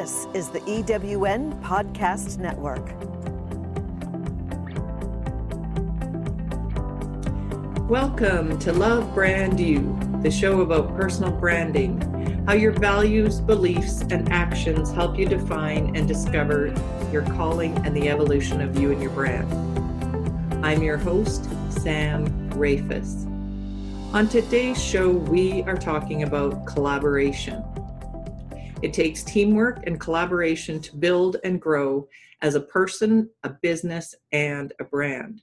This is the EWN Podcast Network. Welcome to Love Brand You, the show about personal branding, how your values, beliefs, and actions help you define and discover your calling and the evolution of you and your brand. I'm your host, Sam Rafis. On today's show, we are talking about collaboration. It takes teamwork and collaboration to build and grow as a person, a business, and a brand.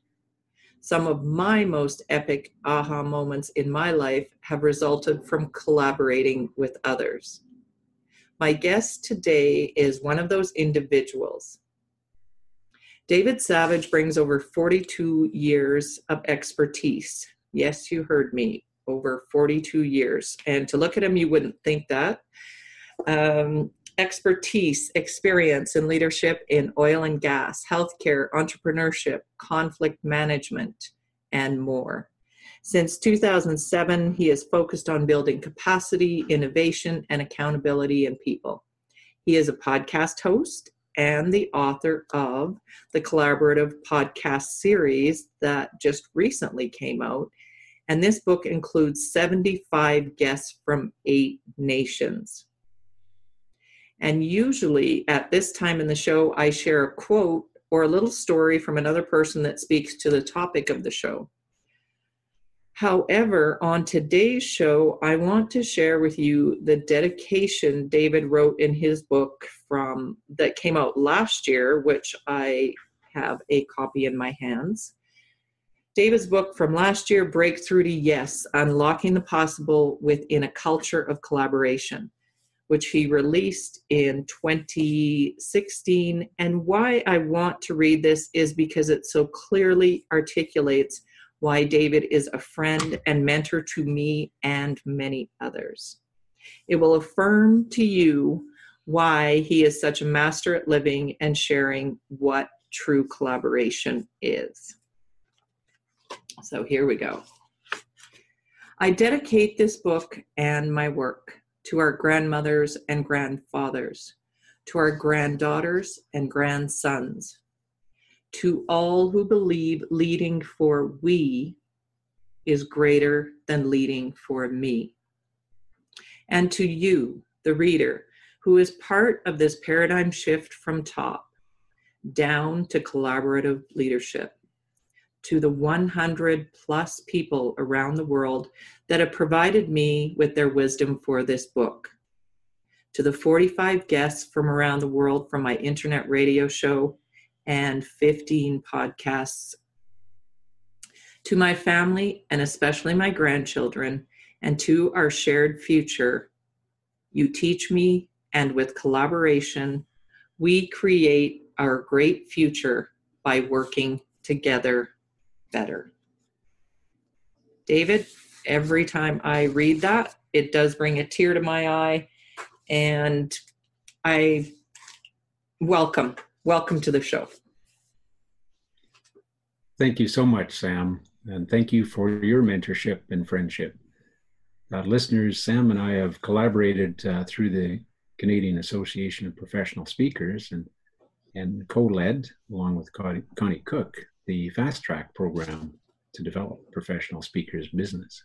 Some of my most epic aha moments in my life have resulted from collaborating with others. My guest today is one of those individuals. David Savage brings over 42 years of expertise. Yes, you heard me, over 42 years. And to look at him, you wouldn't think that. Expertise, experience in leadership in oil and gas, healthcare, entrepreneurship, conflict management, and more. Since 2007, he has focused on building capacity, innovation, and accountability in people. He is a podcast host and the author of the collaborative podcast series that just recently came out. And this book includes 75 guests from 8 nations. And usually at this time in the show, I share a quote or a little story from another person that speaks to the topic of the show. However, on today's show, I want to share with you the dedication David wrote in his book that came out last year, which I have a copy in my hands. David's book from last year, Break Through to Yes: Unlocking the Possible within a Culture of Collaboration, which he released in 2016. And why I want to read this is because it so clearly articulates why David is a friend and mentor to me and many others. It will affirm to you why he is such a master at living and sharing what true collaboration is. So here we go. I dedicate this book and my work to our grandmothers and grandfathers, to our granddaughters and grandsons, to all who believe leading for we is greater than leading for me. And to you, the reader, who is part of this paradigm shift from top down to collaborative leadership, to the 100 plus people around the world that have provided me with their wisdom for this book, to the 45 guests from around the world from my internet radio show and 15 podcasts, to my family and especially my grandchildren, and to our shared future. You teach me, and with collaboration, we create our great future by working together better. David, every time I read that, it does bring a tear to my eye. And I welcome to the show. Thank you so much, Sam. And thank you for your mentorship and friendship. Listeners, Sam and I have collaborated through the Canadian Association of Professional Speakers and co-led, along with Connie Cook, the Fast Track program to develop professional speakers' business.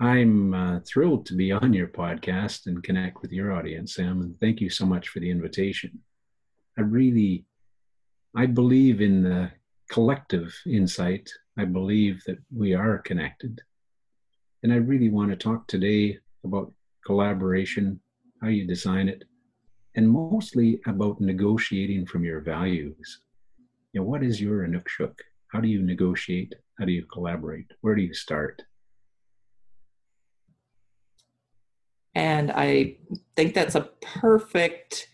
I'm thrilled to be on your podcast and connect with your audience, Sam, and thank you so much for the invitation. I believe in the collective insight. I believe that we are connected. And I really want to talk today about collaboration, how you design it, and mostly about negotiating from your values. You know, what is your Inukshuk? How do you negotiate? How do you collaborate? Where do you start? And I think that's a perfect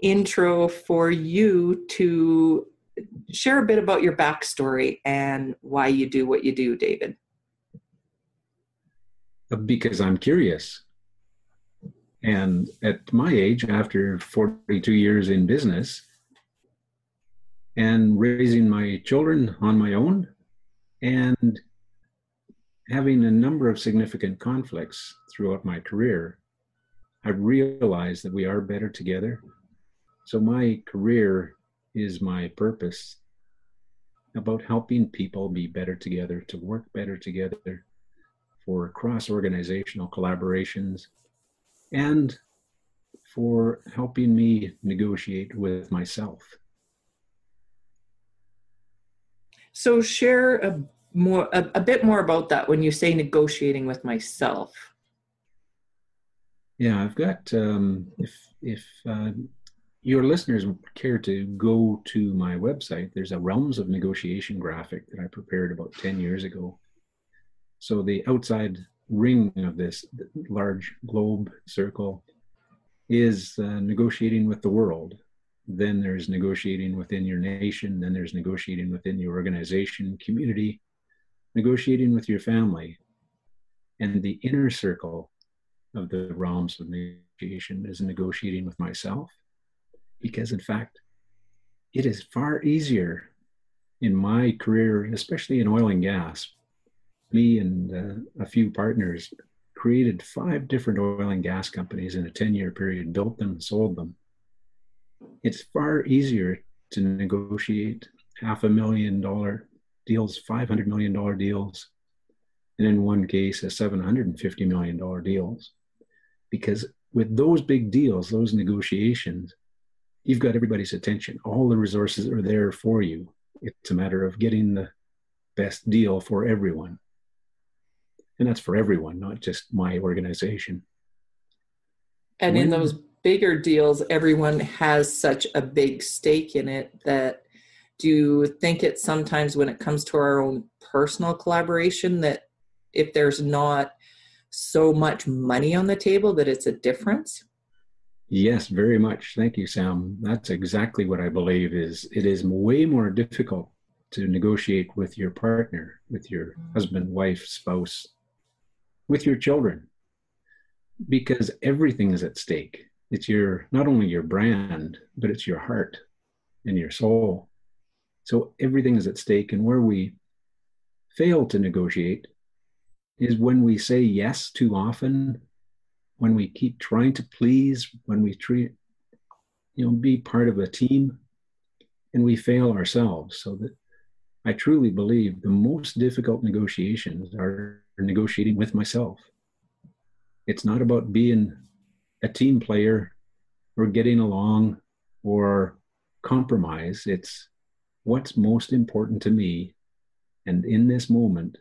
intro for you to share a bit about your backstory and why you do what you do, David. Because I'm curious. And at my age, after 42 years in business and raising my children on my own and having a number of significant conflicts throughout my career, I've realized that we are better together. So my career is my purpose about helping people be better together, to work better together for cross-organizational collaborations, and for helping me negotiate with myself. So share a bit more about that when you say negotiating with myself. Yeah, I've got, if your listeners care to go to my website, there's a Realms of Negotiation graphic that I prepared about 10 years ago. So the outside ring of this large globe circle is negotiating with the world. Then there's negotiating within your nation. Then there's negotiating within your organization, community, negotiating with your family. And the inner circle of the realms of negotiation is negotiating with myself, because in fact, it is far easier in my career, especially in oil and gas. Me and a few partners created 5 different oil and gas companies in a 10-year period, built them and sold them. It's far easier to negotiate $500,000 deals, $500 million deals, and in one case, a $750 million deals. Because with those big deals, those negotiations, you've got everybody's attention. All the resources are there for you. It's a matter of getting the best deal for everyone. And that's for everyone, not just my organization. And in those bigger deals, everyone has such a big stake in it that, do you think it's sometimes when it comes to our own personal collaboration that if there's not so much money on the table that it's a difference? Yes, very much. Thank you, Sam. That's exactly what I believe. Is it is way more difficult to negotiate with your partner, with your husband, wife, spouse, with your children, because everything is at stake. It's your, not only your brand, but it's your heart and your soul. So everything is at stake. And where we fail to negotiate is when we say yes too often, when we keep trying to please, when we be part of a team, and we fail ourselves. So that I truly believe the most difficult negotiations are negotiating with myself. It's not about being a team player or getting along or compromise. It's what's most important to me. And in this moment,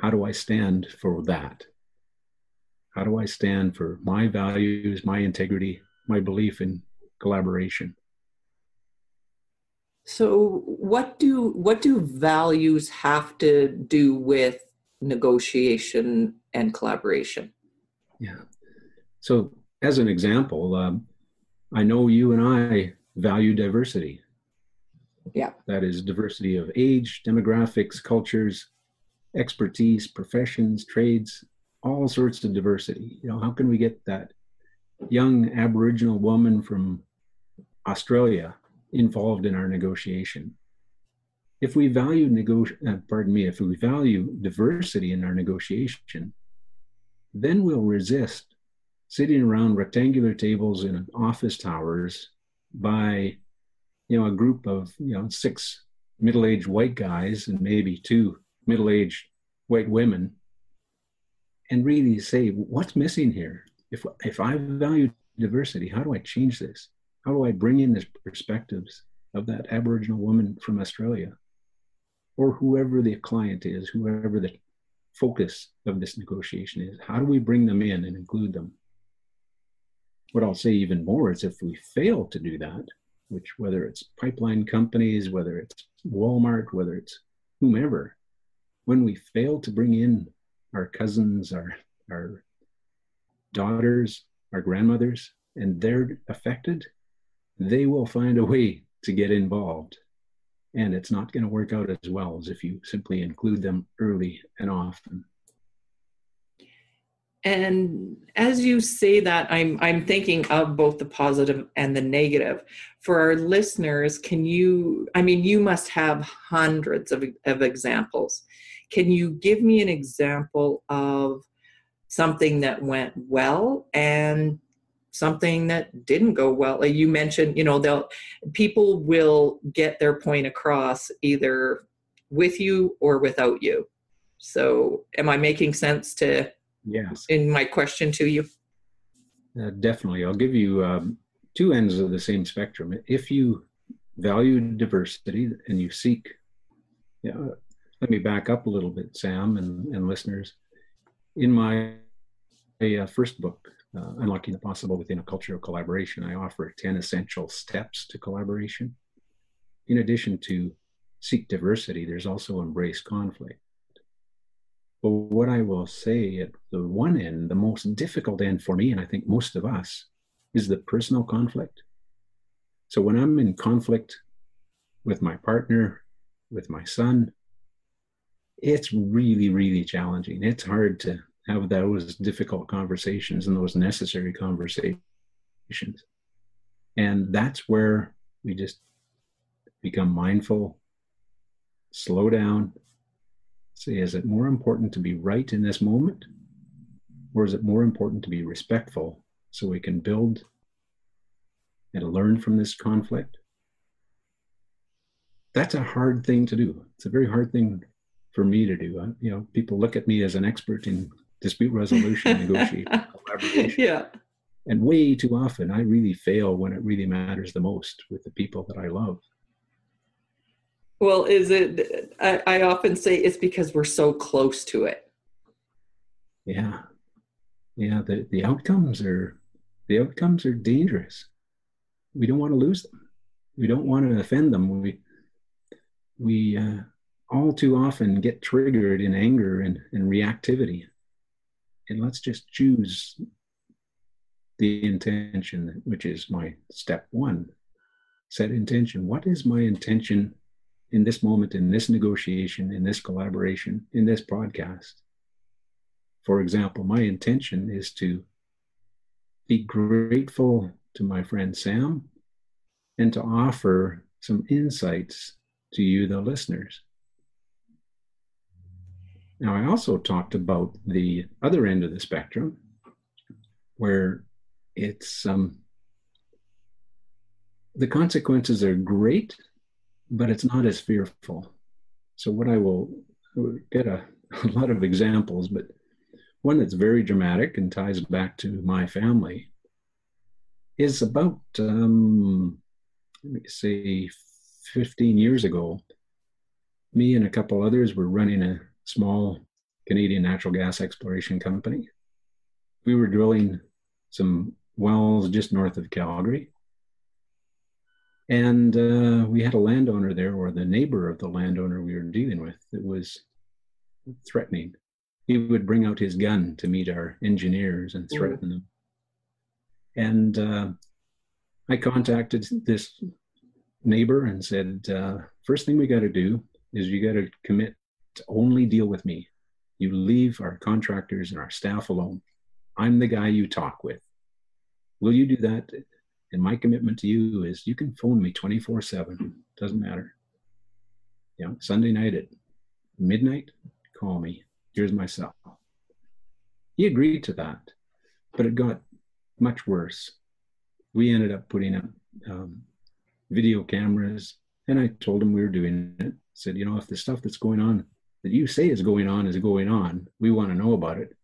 how do I stand for that? How do I stand for my values, my integrity, my belief in collaboration? So what do values have to do with negotiation and collaboration? Yeah. So as an example, I know you and I value diversity. Yeah. That is diversity of age, demographics, cultures, expertise, professions, trades, all sorts of diversity. You know, how can we get that young Aboriginal woman from Australia involved in our negotiation? If we value if we value diversity in our negotiation, then we'll resist sitting around rectangular tables in office towers by, a group of, 6 middle-aged white guys and maybe 2 middle-aged white women, and really say, what's missing here? If I value diversity, how do I change this? How do I bring in the perspectives of that Aboriginal woman from Australia, or whoever the client is, whoever the focus of this negotiation is? How do we bring them in and include them? What I'll say even more is if we fail to do that, which whether it's pipeline companies, whether it's Walmart, whether it's whomever, when we fail to bring in our cousins, our daughters, our grandmothers, and they're affected, they will find a way to get involved. And it's not going to work out as well as if you simply include them early and often. And as you say that, I'm thinking of both the positive and the negative. For our listeners, you must have hundreds of examples. Can you give me an example of something that went well and something that didn't go well. You mentioned, you know, people will get their point across either with you or without you. So am I making sense to in my question to you? Definitely. I'll give you two ends of the same spectrum. If you value diversity and you seek, let me back up a little bit, Sam and listeners. In my first book, Unlocking the Possible Within a Culture of Collaboration, I offer 10 essential steps to collaboration. In addition to seek diversity, there's also embrace conflict. But what I will say at the one end, the most difficult end for me, and I think most of us, is the personal conflict. So when I'm in conflict with my partner, with my son, it's really, really challenging. It's hard to have those difficult conversations and those necessary conversations. And that's where we just become mindful, slow down, say, is it more important to be right in this moment? Or is it more important to be respectful so we can build and learn from this conflict? That's a hard thing to do. It's a very hard thing for me to do. You know, people look at me as an expert in dispute resolution, negotiation, collaboration. Yeah. And way too often, I really fail when it really matters the most with the people that I love. Well, is it, I often say it's because we're so close to it. Yeah. Yeah. The outcomes are dangerous. We don't want to lose them. We don't want to offend them. We all too often get triggered in anger and reactivity. And let's just choose the intention, which is my step one. Set intention. What is my intention in this moment, in this negotiation, in this collaboration, in this podcast? For example, my intention is to be grateful to my friend Sam and to offer some insights to you, the listeners. Now, I also talked about the other end of the spectrum where it's the consequences are great, but it's not as fearful. So what I will get a lot of examples, but one that's very dramatic and ties back to my family is about, 15 years ago, me and a couple others were running a small Canadian natural gas exploration company. We were drilling some wells just north of Calgary. And we had a landowner there, or the neighbor of the landowner we were dealing with, that was threatening. He would bring out his gun to meet our engineers and threaten them. And I contacted this neighbor and said, first thing we got to do is you got to commit to only deal with me. You leave our contractors and our staff alone. I'm the guy you talk with. Will you do that? And my commitment to you is you can phone me 24/7. Doesn't matter. Yeah, Sunday night at midnight, call me. Here's my cell. He agreed to that, but it got much worse. We ended up putting up video cameras, and I told him we were doing it. I said, you know, if the stuff that's going on that you say is going on, we want to know about it.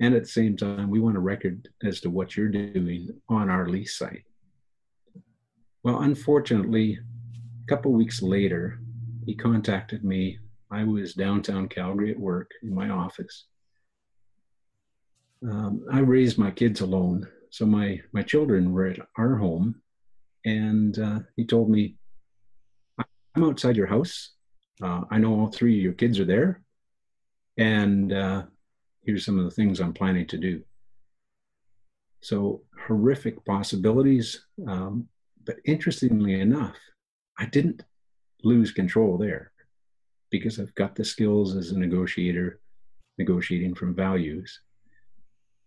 And at the same time, we want a record as to what you're doing on our lease site. Well, unfortunately, a couple weeks later, he contacted me. I was downtown Calgary at work in my office. I raised my kids alone. So my children were at our home. And he told me, I'm outside your house. I know all three of your kids are there. And here's some of the things I'm planning to do. So horrific possibilities. But interestingly enough, I didn't lose control there because I've got the skills as a negotiator, negotiating from values.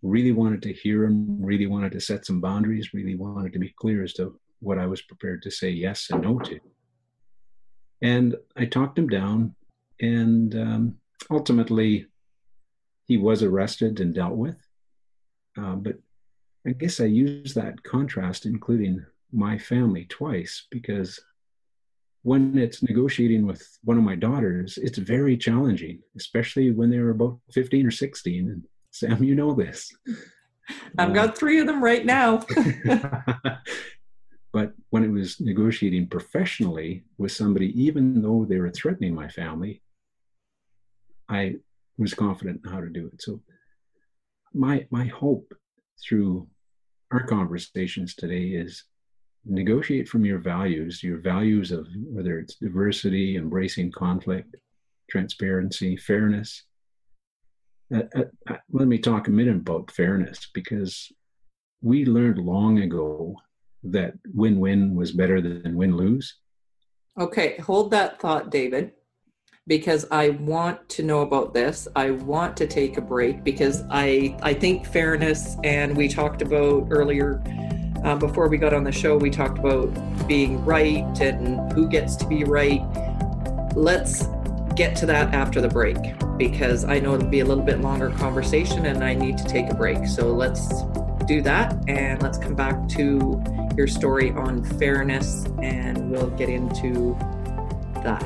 Really wanted to hear him, really wanted to set some boundaries, really wanted to be clear as to what I was prepared to say yes and no to. And I talked him down, and ultimately, he was arrested and dealt with, but I guess I use that contrast, including my family, twice, because when it's negotiating with one of my daughters, it's very challenging, especially when they were about 15 or 16. And Sam, you know this. I've got three of them right now. But when it was negotiating professionally with somebody, even though they were threatening my family, I was confident in how to do it. So my hope through our conversations today is negotiate from your values of whether it's diversity, embracing conflict, transparency, fairness. Let me talk a minute about fairness, because we learned long ago that win-win was better than win-lose. Okay, hold that thought, David, because I want to know about this. I want to take a break because I think fairness, and we talked about earlier, before we got on the show, we talked about being right and who gets to be right. Let's get to that after the break, because I know it'll be a little bit longer conversation and I need to take a break. So let's do that and let's come back to your story on fairness and we'll get into that.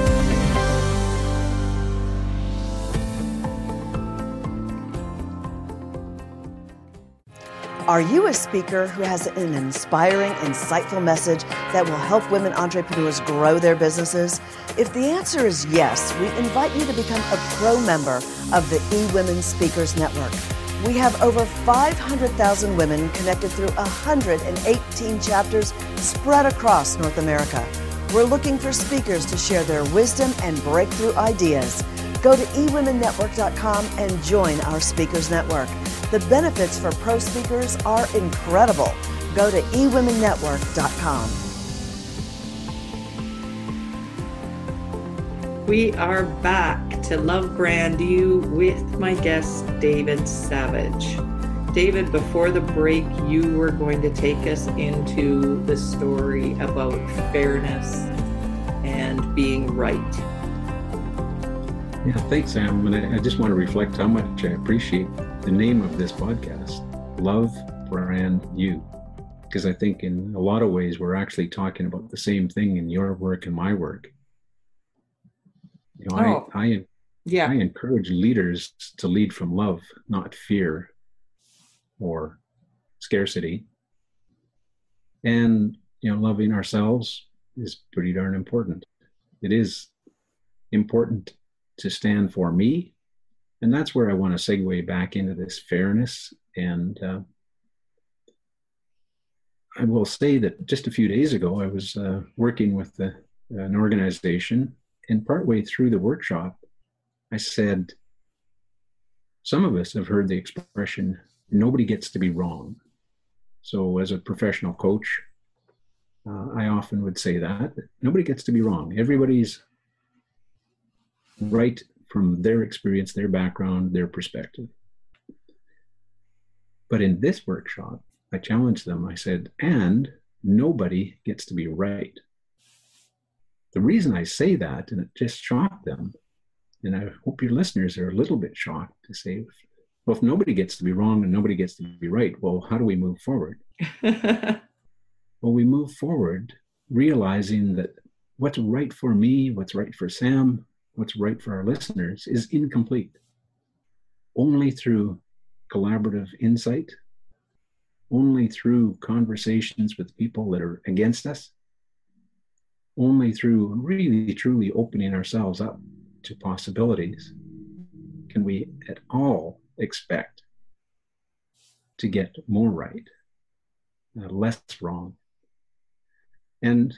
Are you a speaker who has an inspiring, insightful message that will help women entrepreneurs grow their businesses? If the answer is yes, we invite you to become a pro member of the eWomen Speakers Network. We have over 500,000 women connected through 118 chapters spread across North America. We're looking for speakers to share their wisdom and breakthrough ideas. Go to eWomenNetwork.com and join our Speakers Network. The benefits for pro speakers are incredible. Go to eWomenNetwork.com. We are back to Love Brand You with my guest, David Savage. David, before the break, you were going to take us into the story about fairness and being right. Yeah, thanks, Sam. And I just want to reflect how much I appreciate the name of this podcast, Love Brand You, because I think in a lot of ways we're actually talking about the same thing in your work and my work. You know, I encourage leaders to lead from love, not fear or scarcity. And, you know, loving ourselves is pretty darn important. It is important to stand for me. And that's where I want to segue back into this fairness. And I will say that just a few days ago, I was working with an organization, and partway through the workshop, I said, some of us have heard the expression, nobody gets to be wrong. So as a professional coach, I often would say that nobody gets to be wrong. Everybody's right from their experience, their background, their perspective. But in this workshop, I challenged them. I said, and nobody gets to be right. The reason I say that, and it just shocked them, and I hope your listeners are a little bit shocked to say, well, if nobody gets to be wrong and nobody gets to be right, well, how do we move forward? Well, we move forward realizing that what's right for me, what's right for Sam, what's right for our listeners is incomplete. Only through collaborative insight, only through conversations with people that are against us, only through really, truly opening ourselves up to possibilities can we at all expect to get more right, less wrong. And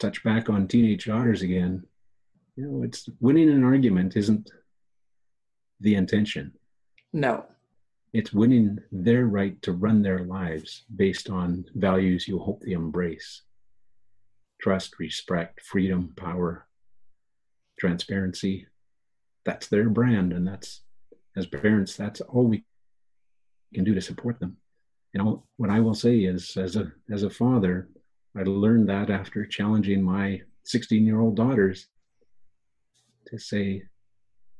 touch back on teenage daughters again. You know, it's winning an argument isn't the intention. No. It's winning their right to run their lives based on values you hope they embrace. Trust, respect, freedom, power, transparency. That's their brand, and that's, as parents, that's all we can do to support them. You know, what I will say is, as a father, I learned that after challenging my 16-year-old daughters to say,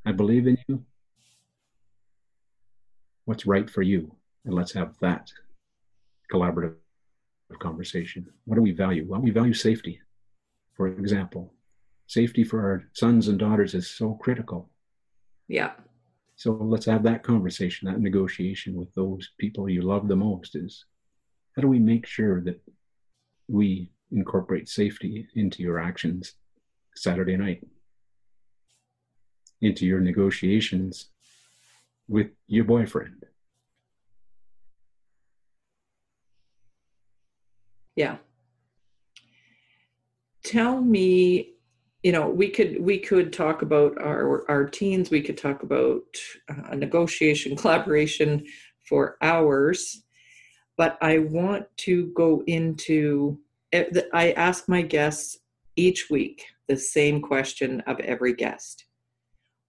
I believe in you. What's right for you? And let's have that collaborative conversation. What do we value? Well, we value safety, for example. Safety for our sons and daughters is so critical. Yeah. So let's have that conversation, that negotiation with those people you love the most is, how do we make sure that we incorporate safety into your actions Saturday night, into your negotiations with your boyfriend? Yeah. Tell me, you know, we could talk about our teens. We could talk about negotiation, collaboration for hours, but I want to go into, I ask my guests each week the same question of every guest.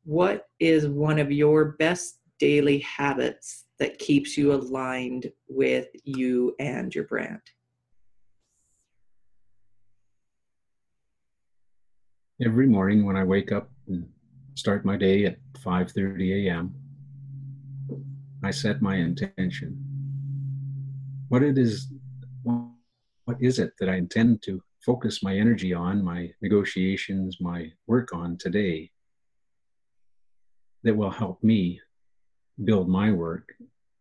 What is one of your best daily habits that keeps you aligned with you and your brand? Every morning when I wake up and start my day at 5:30 a.m., I set my intention. What is it that I intend to focus my energy on, my negotiations, my work on today, that will help me build my work,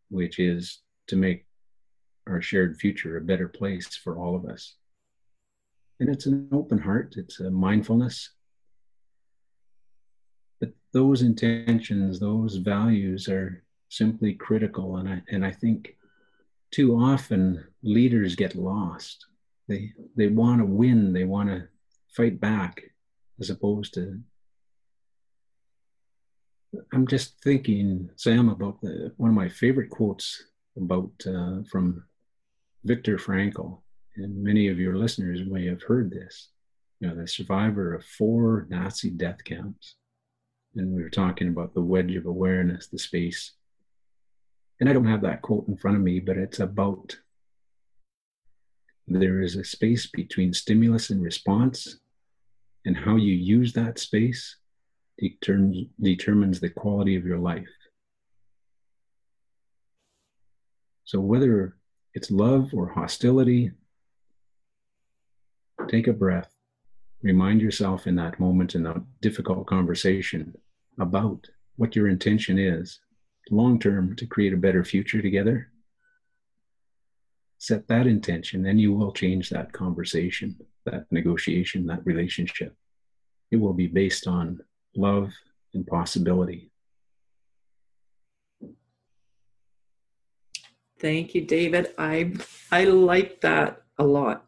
which is to make our shared future a better place for all of us? And it's an open heart, it's a mindfulness. But those intentions, those values are simply critical. And I think too often leaders get lost. They want to win, they want to fight back, as opposed to, I'm just thinking, Sam, about one of my favorite quotes about from Viktor Frankl. And many of your listeners may have heard this, you know, the survivor of 4 Nazi death camps. And we were talking about the wedge of awareness, the space. And I don't have that quote in front of me, but it's about, there is a space between stimulus and response, and how you use that space determines the quality of your life. So whether it's love or hostility, take a breath, remind yourself in that moment, in that difficult conversation, about what your intention is, long-term, to create a better future together. Set that intention, then you will change that conversation, that negotiation, that relationship. It will be based on love and possibility. Thank you, David. I like that a lot.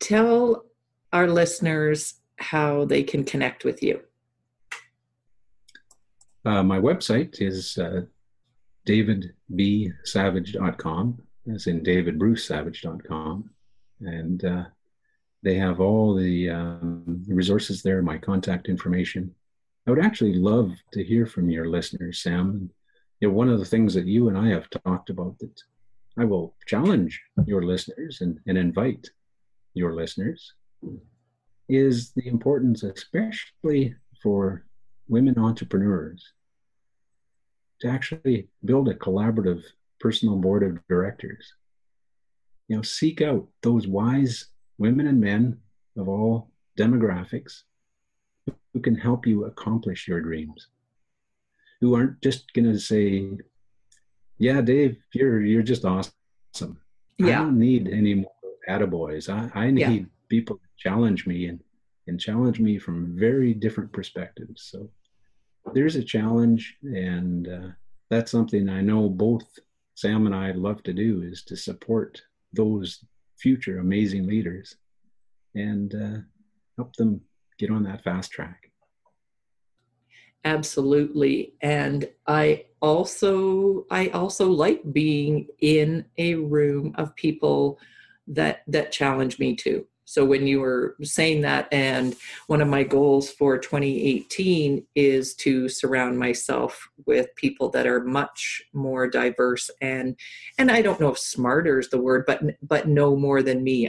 Tell our listeners how they can connect with you. My website is davidbsavage.com, as in David Bruce Savage.com. And they have all the resources there, my contact information. I would actually love to hear from your listeners, Sam. You know, one of the things that you and I have talked about, that I will challenge your listeners and invite your listeners, is the importance, especially for women entrepreneurs, to actually build a collaborative personal board of directors. You know, seek out those wise women and men of all demographics who can help you accomplish your dreams, who aren't just going to say, yeah, Dave, you're just awesome. Yeah. I don't need any more attaboys. I need people to challenge me and challenge me from very different perspectives. So there's a challenge, and that's something I know both Sam and I love to do, is to support those future amazing leaders and help them get on that fast track. Absolutely. And I I also like being in a room of people that challenge me too. So when you were saying that, and one of my goals for 2018 is to surround myself with people that are much more diverse and I don't know if smarter is the word, but no more than me.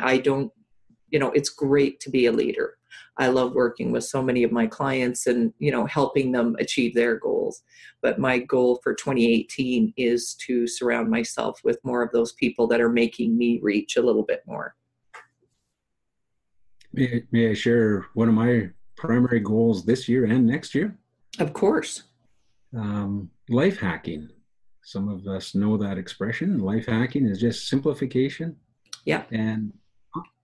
It's great to be a leader. I love working with so many of my clients and, helping them achieve their goals. But my goal for 2018 is to surround myself with more of those people that are making me reach a little bit more. May I share one of my primary goals this year and next year? Of course. Life hacking. Some of us know that expression. Life hacking is just simplification. Yeah. And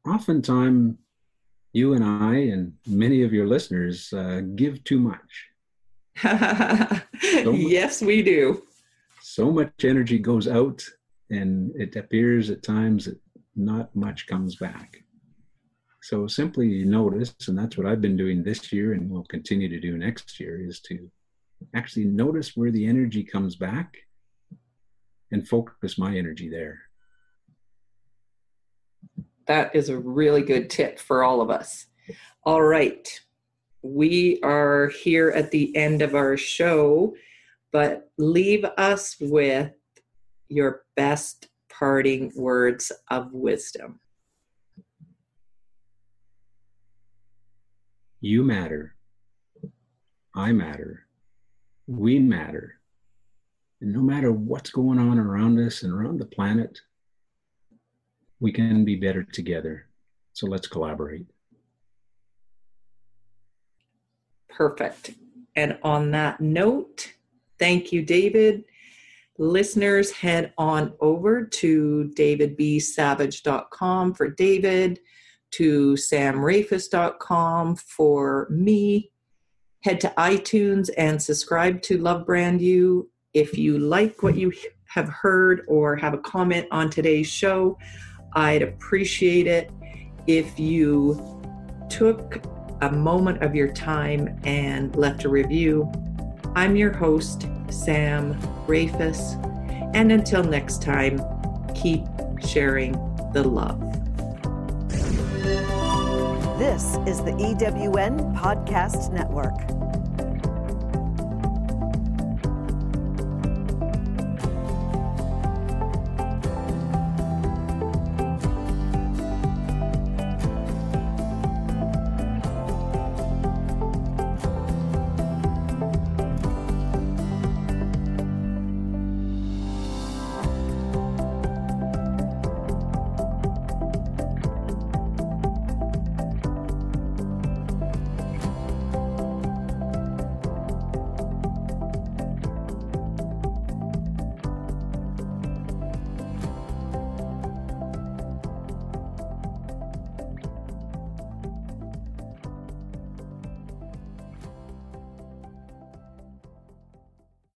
oftentimes, you and I and many of your listeners give too much. Yes, we do. So much energy goes out, and it appears at times that not much comes back. So simply notice, and that's what I've been doing this year and will continue to do next year, is to actually notice where the energy comes back and focus my energy there. That is a really good tip for all of us. All right. We are here at the end of our show, but leave us with your best parting words of wisdom. You matter. I matter. We matter. And no matter what's going on around us and around the planet, we can be better together. So let's collaborate. Perfect. And on that note, thank you, David. Listeners, head on over to davidbsavage.com for David, to SamRafis.com for me. Head to iTunes and subscribe to Love Brand You. If you like what you have heard or have a comment on today's show, I'd appreciate it if you took a moment of your time and left a review. I'm your host, Sam Rafis, and until next time, keep sharing the love. This is the EWN Podcast Network.